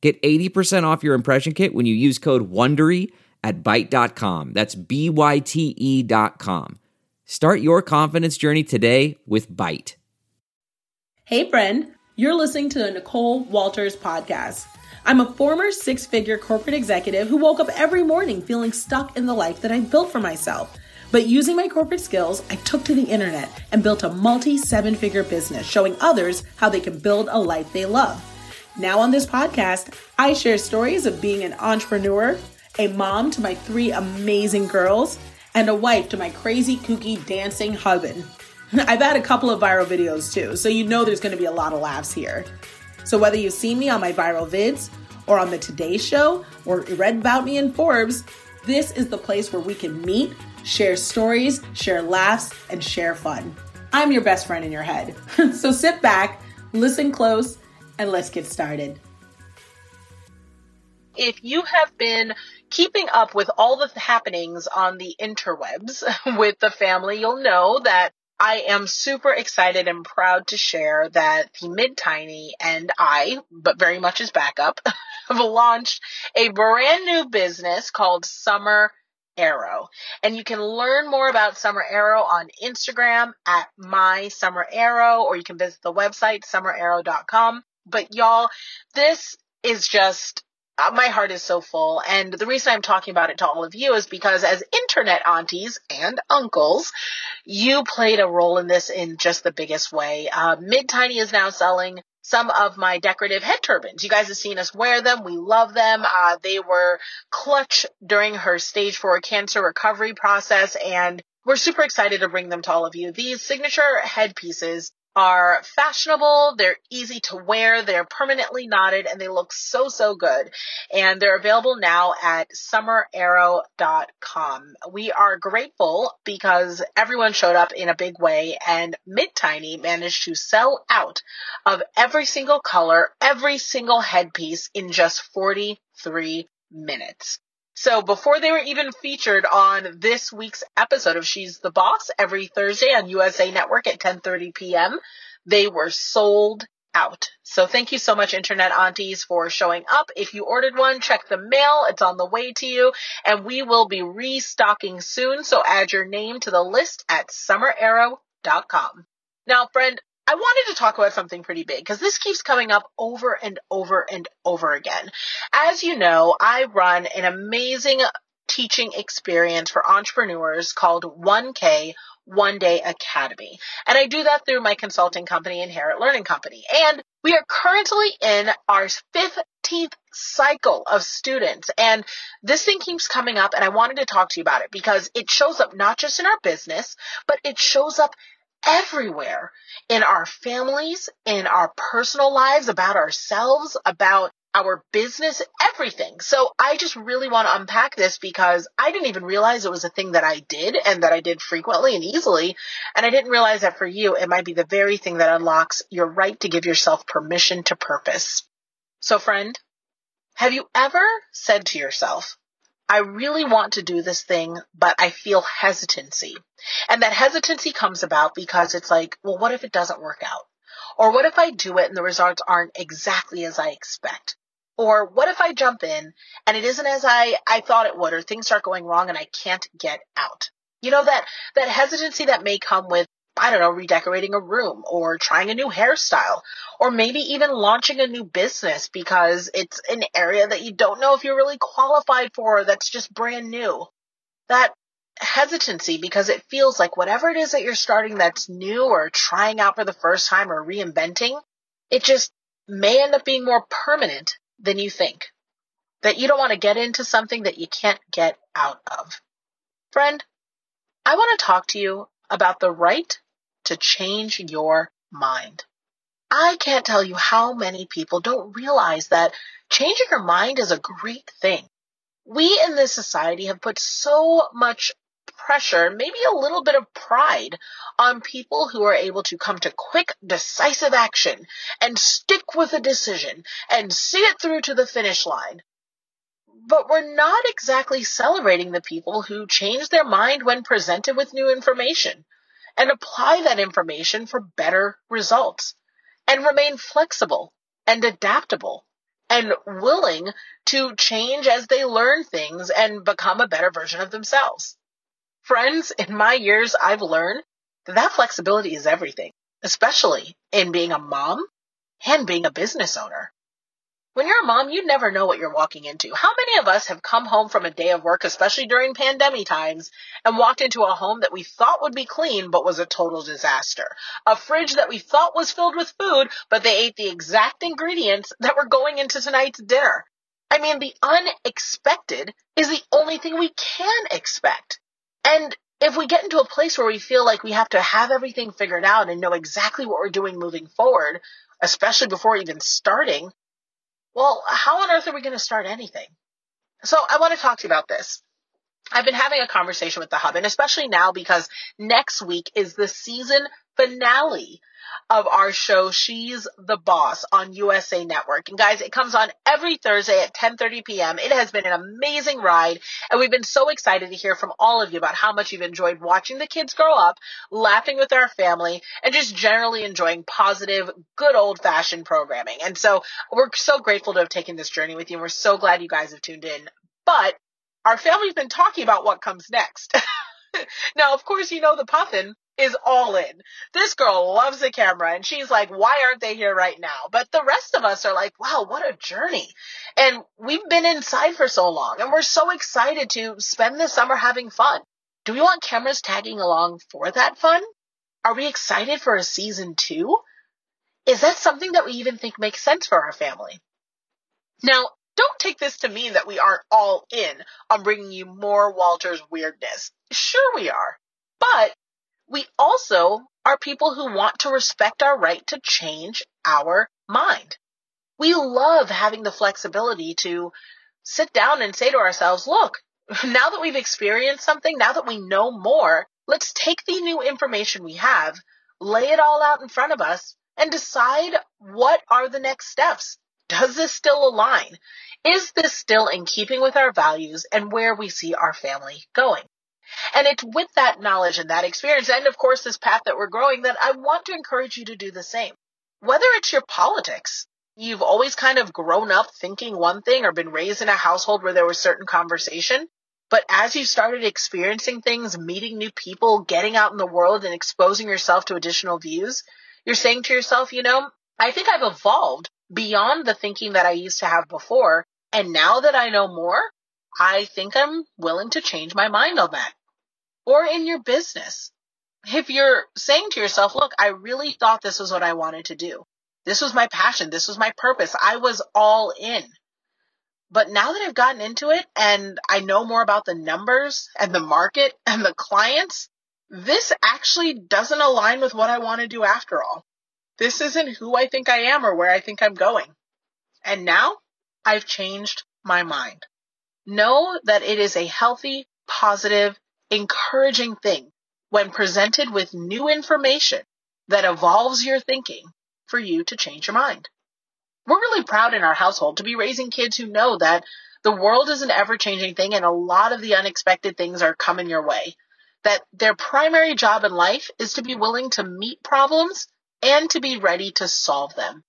Get 80% off your impression kit when you use code WONDERY at Byte.com. That's Byte.com. Start your confidence journey today with Byte. Hey, friend. You're listening to the Nicole Walters podcast. I'm a former six-figure corporate executive who woke up every morning feeling stuck in the life that I built for myself. But using my corporate skills, I took to the internet and built a multi-seven-figure business, showing others how they can build a life they love. Now on this podcast, I share stories of being an entrepreneur, a mom to my three amazing girls, and a wife to my crazy, kooky, dancing husband. I've had a couple of viral videos too, so you know there's going to be a lot of laughs here. So whether you see me on my viral vids, or on the Today Show, or read about me in Forbes, this is the place where we can meet, share stories, share laughs, and share fun. I'm your best friend in your head. So sit back, listen close, and let's get started. If you have been keeping up with all the happenings on the interwebs with the family, you'll know that I am super excited and proud to share that the Mid-Tiny and I, but very much as backup, have launched a brand new business called Summer Arrow. And you can learn more about Summer Arrow on Instagram at My Summer Arrow, or you can visit the website, summerarrow.com. But y'all, this is just, my heart is so full. And the reason I'm talking about it to all of you is because as internet aunties and uncles, you played a role in this in just the biggest way. Mid-Tiny is now selling some of my decorative head turbans. You guys have seen us wear them. We love them. They were clutch during her stage 4 cancer recovery process, and we're super excited to bring them to all of you. These signature headpieces are fashionable, they're easy to wear, they're permanently knotted, and they look so, so good. And they're available now at summerarrow.com. We are grateful because everyone showed up in a big way, and Mid-Tiny managed to sell out of every single color, every single headpiece in just 43 minutes. So before they were even featured on this week's episode of She's the Boss every Thursday on USA Network at 10:30 p.m., they were sold out. So thank you so much, Internet Aunties, for showing up. If you ordered one, check the mail. It's on the way to you, and we will be restocking soon. So add your name to the list at summerarrow.com. Now, friend, I wanted to talk about something pretty big because this keeps coming up over and over and over again. As you know, I run an amazing teaching experience for entrepreneurs called 1K One Day Academy. And I do that through my consulting company, Inherit Learning Company. And we are currently in our 15th cycle of students. And this thing keeps coming up, and I wanted to talk to you about it because it shows up not just in our business, but it shows up everywhere in our families, in our personal lives, about ourselves, about our business, everything. So I just really want to unpack this because I didn't even realize it was a thing that I did and that I did frequently and easily. And I didn't realize that for you, it might be the very thing that unlocks your right to give yourself permission to purpose. So friend, have you ever said to yourself, I really want to do this thing, but I feel hesitancy. And that hesitancy comes about because it's like, well, what if it doesn't work out? Or what if I do it and the results aren't exactly as I expect? Or what if I jump in and it isn't as I thought it would, or things start going wrong and I can't get out? You know, that hesitancy that may come with I don't know, redecorating a room or trying a new hairstyle or maybe even launching a new business because it's an area that you don't know if you're really qualified for, that's just brand new. That hesitancy because it feels like whatever it is that you're starting that's new or trying out for the first time or reinventing, it just may end up being more permanent than you think. That you don't want to get into something that you can't get out of. Friend, I want to talk to you about the right to change your mind. I can't tell you how many people don't realize that changing your mind is a great thing. We in this society have put so much pressure, maybe a little bit of pride, on people who are able to come to quick, decisive action and stick with a decision and see it through to the finish line. But we're not exactly celebrating the people who change their mind when presented with new information and apply that information for better results and remain flexible and adaptable and willing to change as they learn things and become a better version of themselves. Friends, in my years, I've learned that flexibility is everything, especially in being a mom and being a business owner. When you're a mom, you never know what you're walking into. How many of us have come home from a day of work, especially during pandemic times, and walked into a home that we thought would be clean but was a total disaster? A fridge that we thought was filled with food, but they ate the exact ingredients that were going into tonight's dinner. I mean, the unexpected is the only thing we can expect. And if we get into a place where we feel like we have to have everything figured out and know exactly what we're doing moving forward, especially before even starting, well, how on earth are we going to start anything? So I want to talk to you about this. I've been having a conversation with the Hub, and especially now because next week is the season finale of our show, She's the Boss, on USA Network. And guys, it comes on every Thursday at 10:30 p.m. It has been an amazing ride, and we've been so excited to hear from all of you about how much you've enjoyed watching the kids grow up, laughing with our family, and just generally enjoying positive, good old-fashioned programming. And so we're so grateful to have taken this journey with you, and we're so glad you guys have tuned in. But our family's been talking about what comes next. Now, of course, you know the Puffin is all in. This girl loves the camera, and she's like, why aren't they here right now? But the rest of us are like, wow, what a journey. And we've been inside for so long, and we're so excited to spend the summer having fun. Do we want cameras tagging along for that fun? Are we excited for a season 2? Is that something that we even think makes sense for our family? Now, don't take this to mean that we aren't all in on bringing you more Walters weirdness. Sure we are, but we also are people who want to respect our right to change our mind. We love having the flexibility to sit down and say to ourselves, look, now that we've experienced something, now that we know more, let's take the new information we have, lay it all out in front of us, and decide what are the next steps. Does this still align? Is this still in keeping with our values and where we see our family going? And it's with that knowledge and that experience, and of course this path that we're growing, that I want to encourage you to do the same. Whether it's your politics, you've always kind of grown up thinking one thing or been raised in a household where there was certain conversation, but as you started experiencing things, meeting new people, getting out in the world and exposing yourself to additional views, you're saying to yourself, you know, I think I've evolved beyond the thinking that I used to have before, and now that I know more, I think I'm willing to change my mind on that. Or in your business, if you're saying to yourself, look, I really thought this was what I wanted to do. This was my passion. This was my purpose. I was all in. But now that I've gotten into it and I know more about the numbers and the market and the clients, this actually doesn't align with what I want to do after all. This isn't who I think I am or where I think I'm going. And now I've changed my mind. Know that it is a healthy, positive, encouraging thing when presented with new information that evolves your thinking for you to change your mind. We're really proud in our household to be raising kids who know that the world is an ever-changing thing and a lot of the unexpected things are coming your way, that their primary job in life is to be willing to meet problems and to be ready to solve them.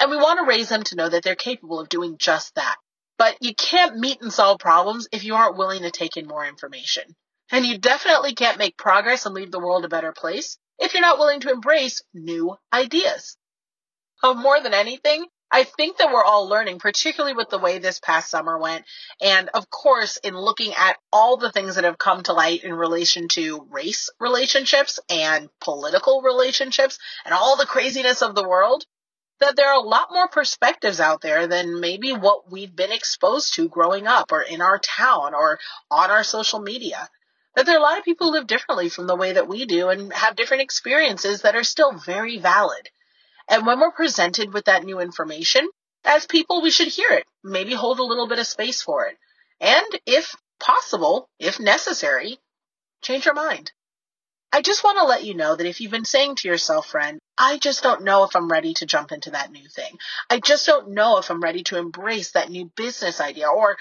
And we want to raise them to know that they're capable of doing just that. But you can't meet and solve problems if you aren't willing to take in more information. And you definitely can't make progress and leave the world a better place if you're not willing to embrace new ideas. But more than anything, I think that we're all learning, particularly with the way this past summer went. And of course, in looking at all the things that have come to light in relation to race relationships and political relationships and all the craziness of the world, that there are a lot more perspectives out there than maybe what we've been exposed to growing up or in our town or on our social media. That there are a lot of people who live differently from the way that we do and have different experiences that are still very valid. And when we're presented with that new information, as people, we should hear it, maybe hold a little bit of space for it. And if possible, if necessary, change your mind. I just want to let you know that if you've been saying to yourself, friend, I just don't know if I'm ready to jump into that new thing. I just don't know if I'm ready to embrace that new business idea or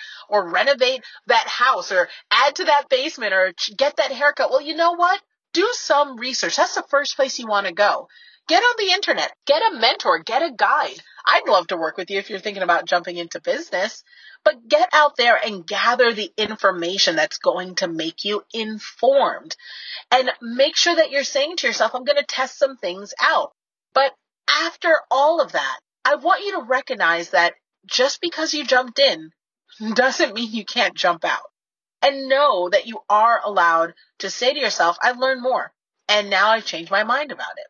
renovate that house or add to that basement or get that haircut. Well, you know what? Do some research. That's the first place you want to go. Get on the internet, get a mentor, get a guide. I'd love to work with you if you're thinking about jumping into business, but get out there and gather the information that's going to make you informed and make sure that you're saying to yourself, I'm going to test some things out. But after all of that, I want you to recognize that just because you jumped in doesn't mean you can't jump out, and know that you are allowed to say to yourself, I've learned more and now I've changed my mind about it.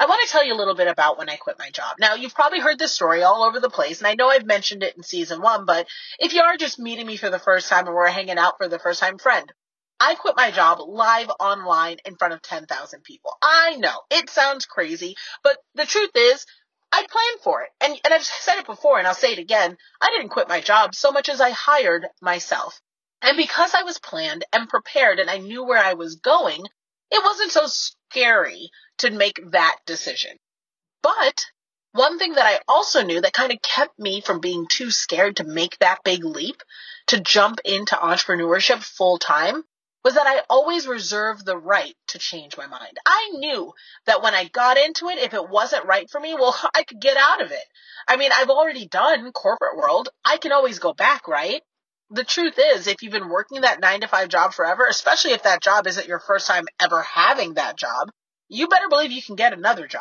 I want to tell you a little bit about when I quit my job. Now, you've probably heard this story all over the place, and I know I've mentioned it in season 1, but if you are just meeting me for the first time or we're hanging out for the first time, friend, I quit my job live online in front of 10,000 people. I know, it sounds crazy, but the truth is, I planned for it. And I've said it before, and I'll say it again, I didn't quit my job so much as I hired myself. And because I was planned and prepared and I knew where I was going, it wasn't so scary to make that decision. But one thing that I also knew that kind of kept me from being too scared to make that big leap, to jump into entrepreneurship full time, was that I always reserved the right to change my mind. I knew that when I got into it, if it wasn't right for me, well, I could get out of it. I mean, I've already done corporate world. I can always go back, right? The truth is, if you've been working that 9-to-5 job forever, especially if that job isn't your first time ever having that job, you better believe you can get another job.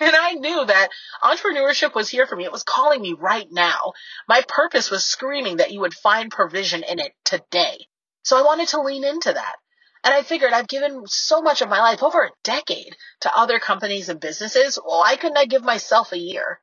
And I knew that entrepreneurship was here for me. It was calling me right now. My purpose was screaming that you would find provision in it today. So I wanted to lean into that. And I figured I've given so much of my life, over a decade, to other companies and businesses. Why couldn't I give myself a year?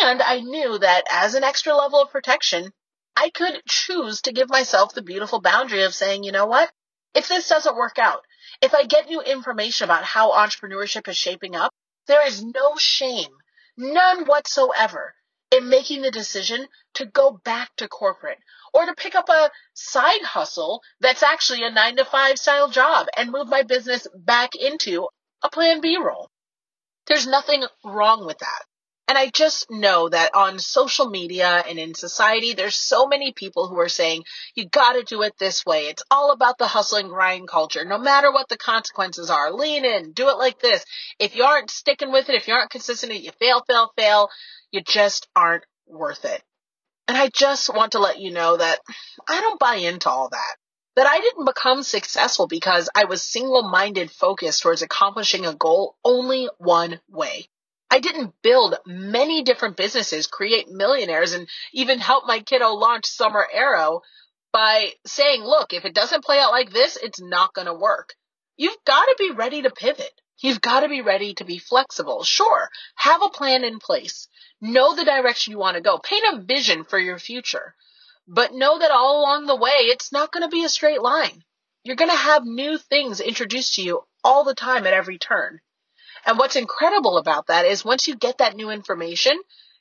And I knew that as an extra level of protection, I could choose to give myself the beautiful boundary of saying, you know what? If this doesn't work out, if I get new information about how entrepreneurship is shaping up, there is no shame, none whatsoever, in making the decision to go back to corporate or to pick up a side hustle that's actually a 9-to-5 style job and move my business back into a plan B role. There's nothing wrong with that. And I just know that on social media and in society, there's so many people who are saying, you got to do it this way. It's all about the hustle and grind culture. No matter what the consequences are, lean in, do it like this. If you aren't sticking with it, if you aren't consistent, you fail, you just aren't worth it. And I just want to let you know that I don't buy into all that. That I didn't become successful because I was single-minded focused towards accomplishing a goal only one way. I didn't build many different businesses, create millionaires, and even help my kiddo launch Summer Arrow by saying, look, if it doesn't play out like this, it's not going to work. You've got to be ready to pivot. You've got to be ready to be flexible. Sure, have a plan in place. Know the direction you want to go. Paint a vision for your future. But know that all along the way, it's not going to be a straight line. You're going to have new things introduced to you all the time at every turn. And what's incredible about that is once you get that new information,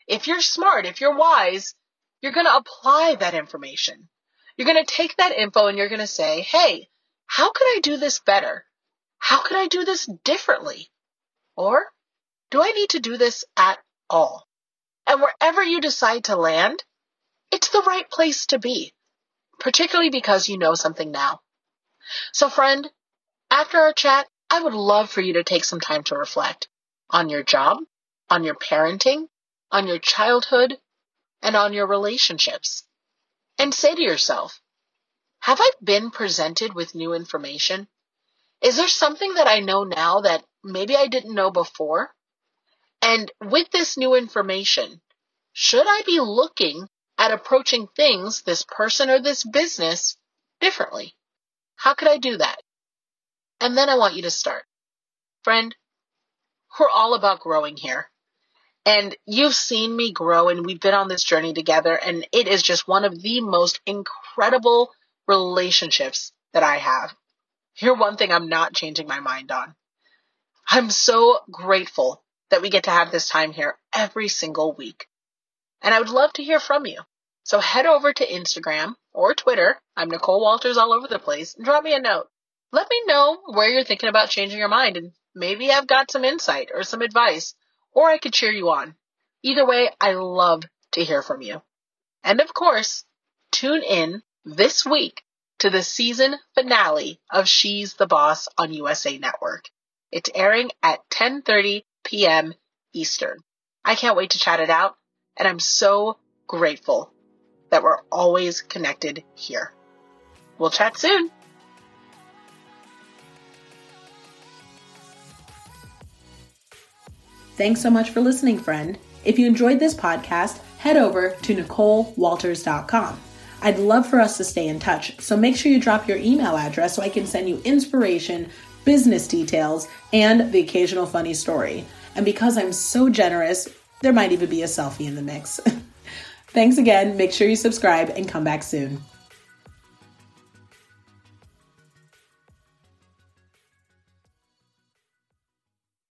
if you're smart, if you're wise, you're going to apply that information. You're going to take that info and you're going to say, hey, how could I do this better? How could I do this differently? Or do I need to do this at all? And wherever you decide to land, it's the right place to be, particularly because you know something now. So friend, after our chat, I would love for you to take some time to reflect on your job, on your parenting, on your childhood, and on your relationships. And say to yourself, have I been presented with new information? Is there something that I know now that maybe I didn't know before? And with this new information, should I be looking at approaching things, this person or this business, differently? How could I do that? And then I want you to start. Friend, we're all about growing here. And you've seen me grow, and we've been on this journey together, and it is just one of the most incredible relationships that I have. Here's one thing I'm not changing my mind on. I'm so grateful that we get to have this time here every single week. And I would love to hear from you. So head over to Instagram or Twitter. I'm Nicole Walters all over the place. And drop me a note. Let me know where you're thinking about changing your mind, and maybe I've got some insight or some advice, or I could cheer you on. Either way, I love to hear from you. And of course, tune in this week to the season finale of She's the Boss on USA Network. It's airing at 10:30 p.m. Eastern. I can't wait to chat it out, and I'm so grateful that we're always connected here. We'll chat soon. Thanks so much for listening, friend. If you enjoyed this podcast, head over to NicoleWalters.com. I'd love for us to stay in touch, so make sure you drop your email address so I can send you inspiration, business details, and the occasional funny story. And because I'm so generous, there might even be a selfie in the mix. Thanks again. Make sure you subscribe and come back soon.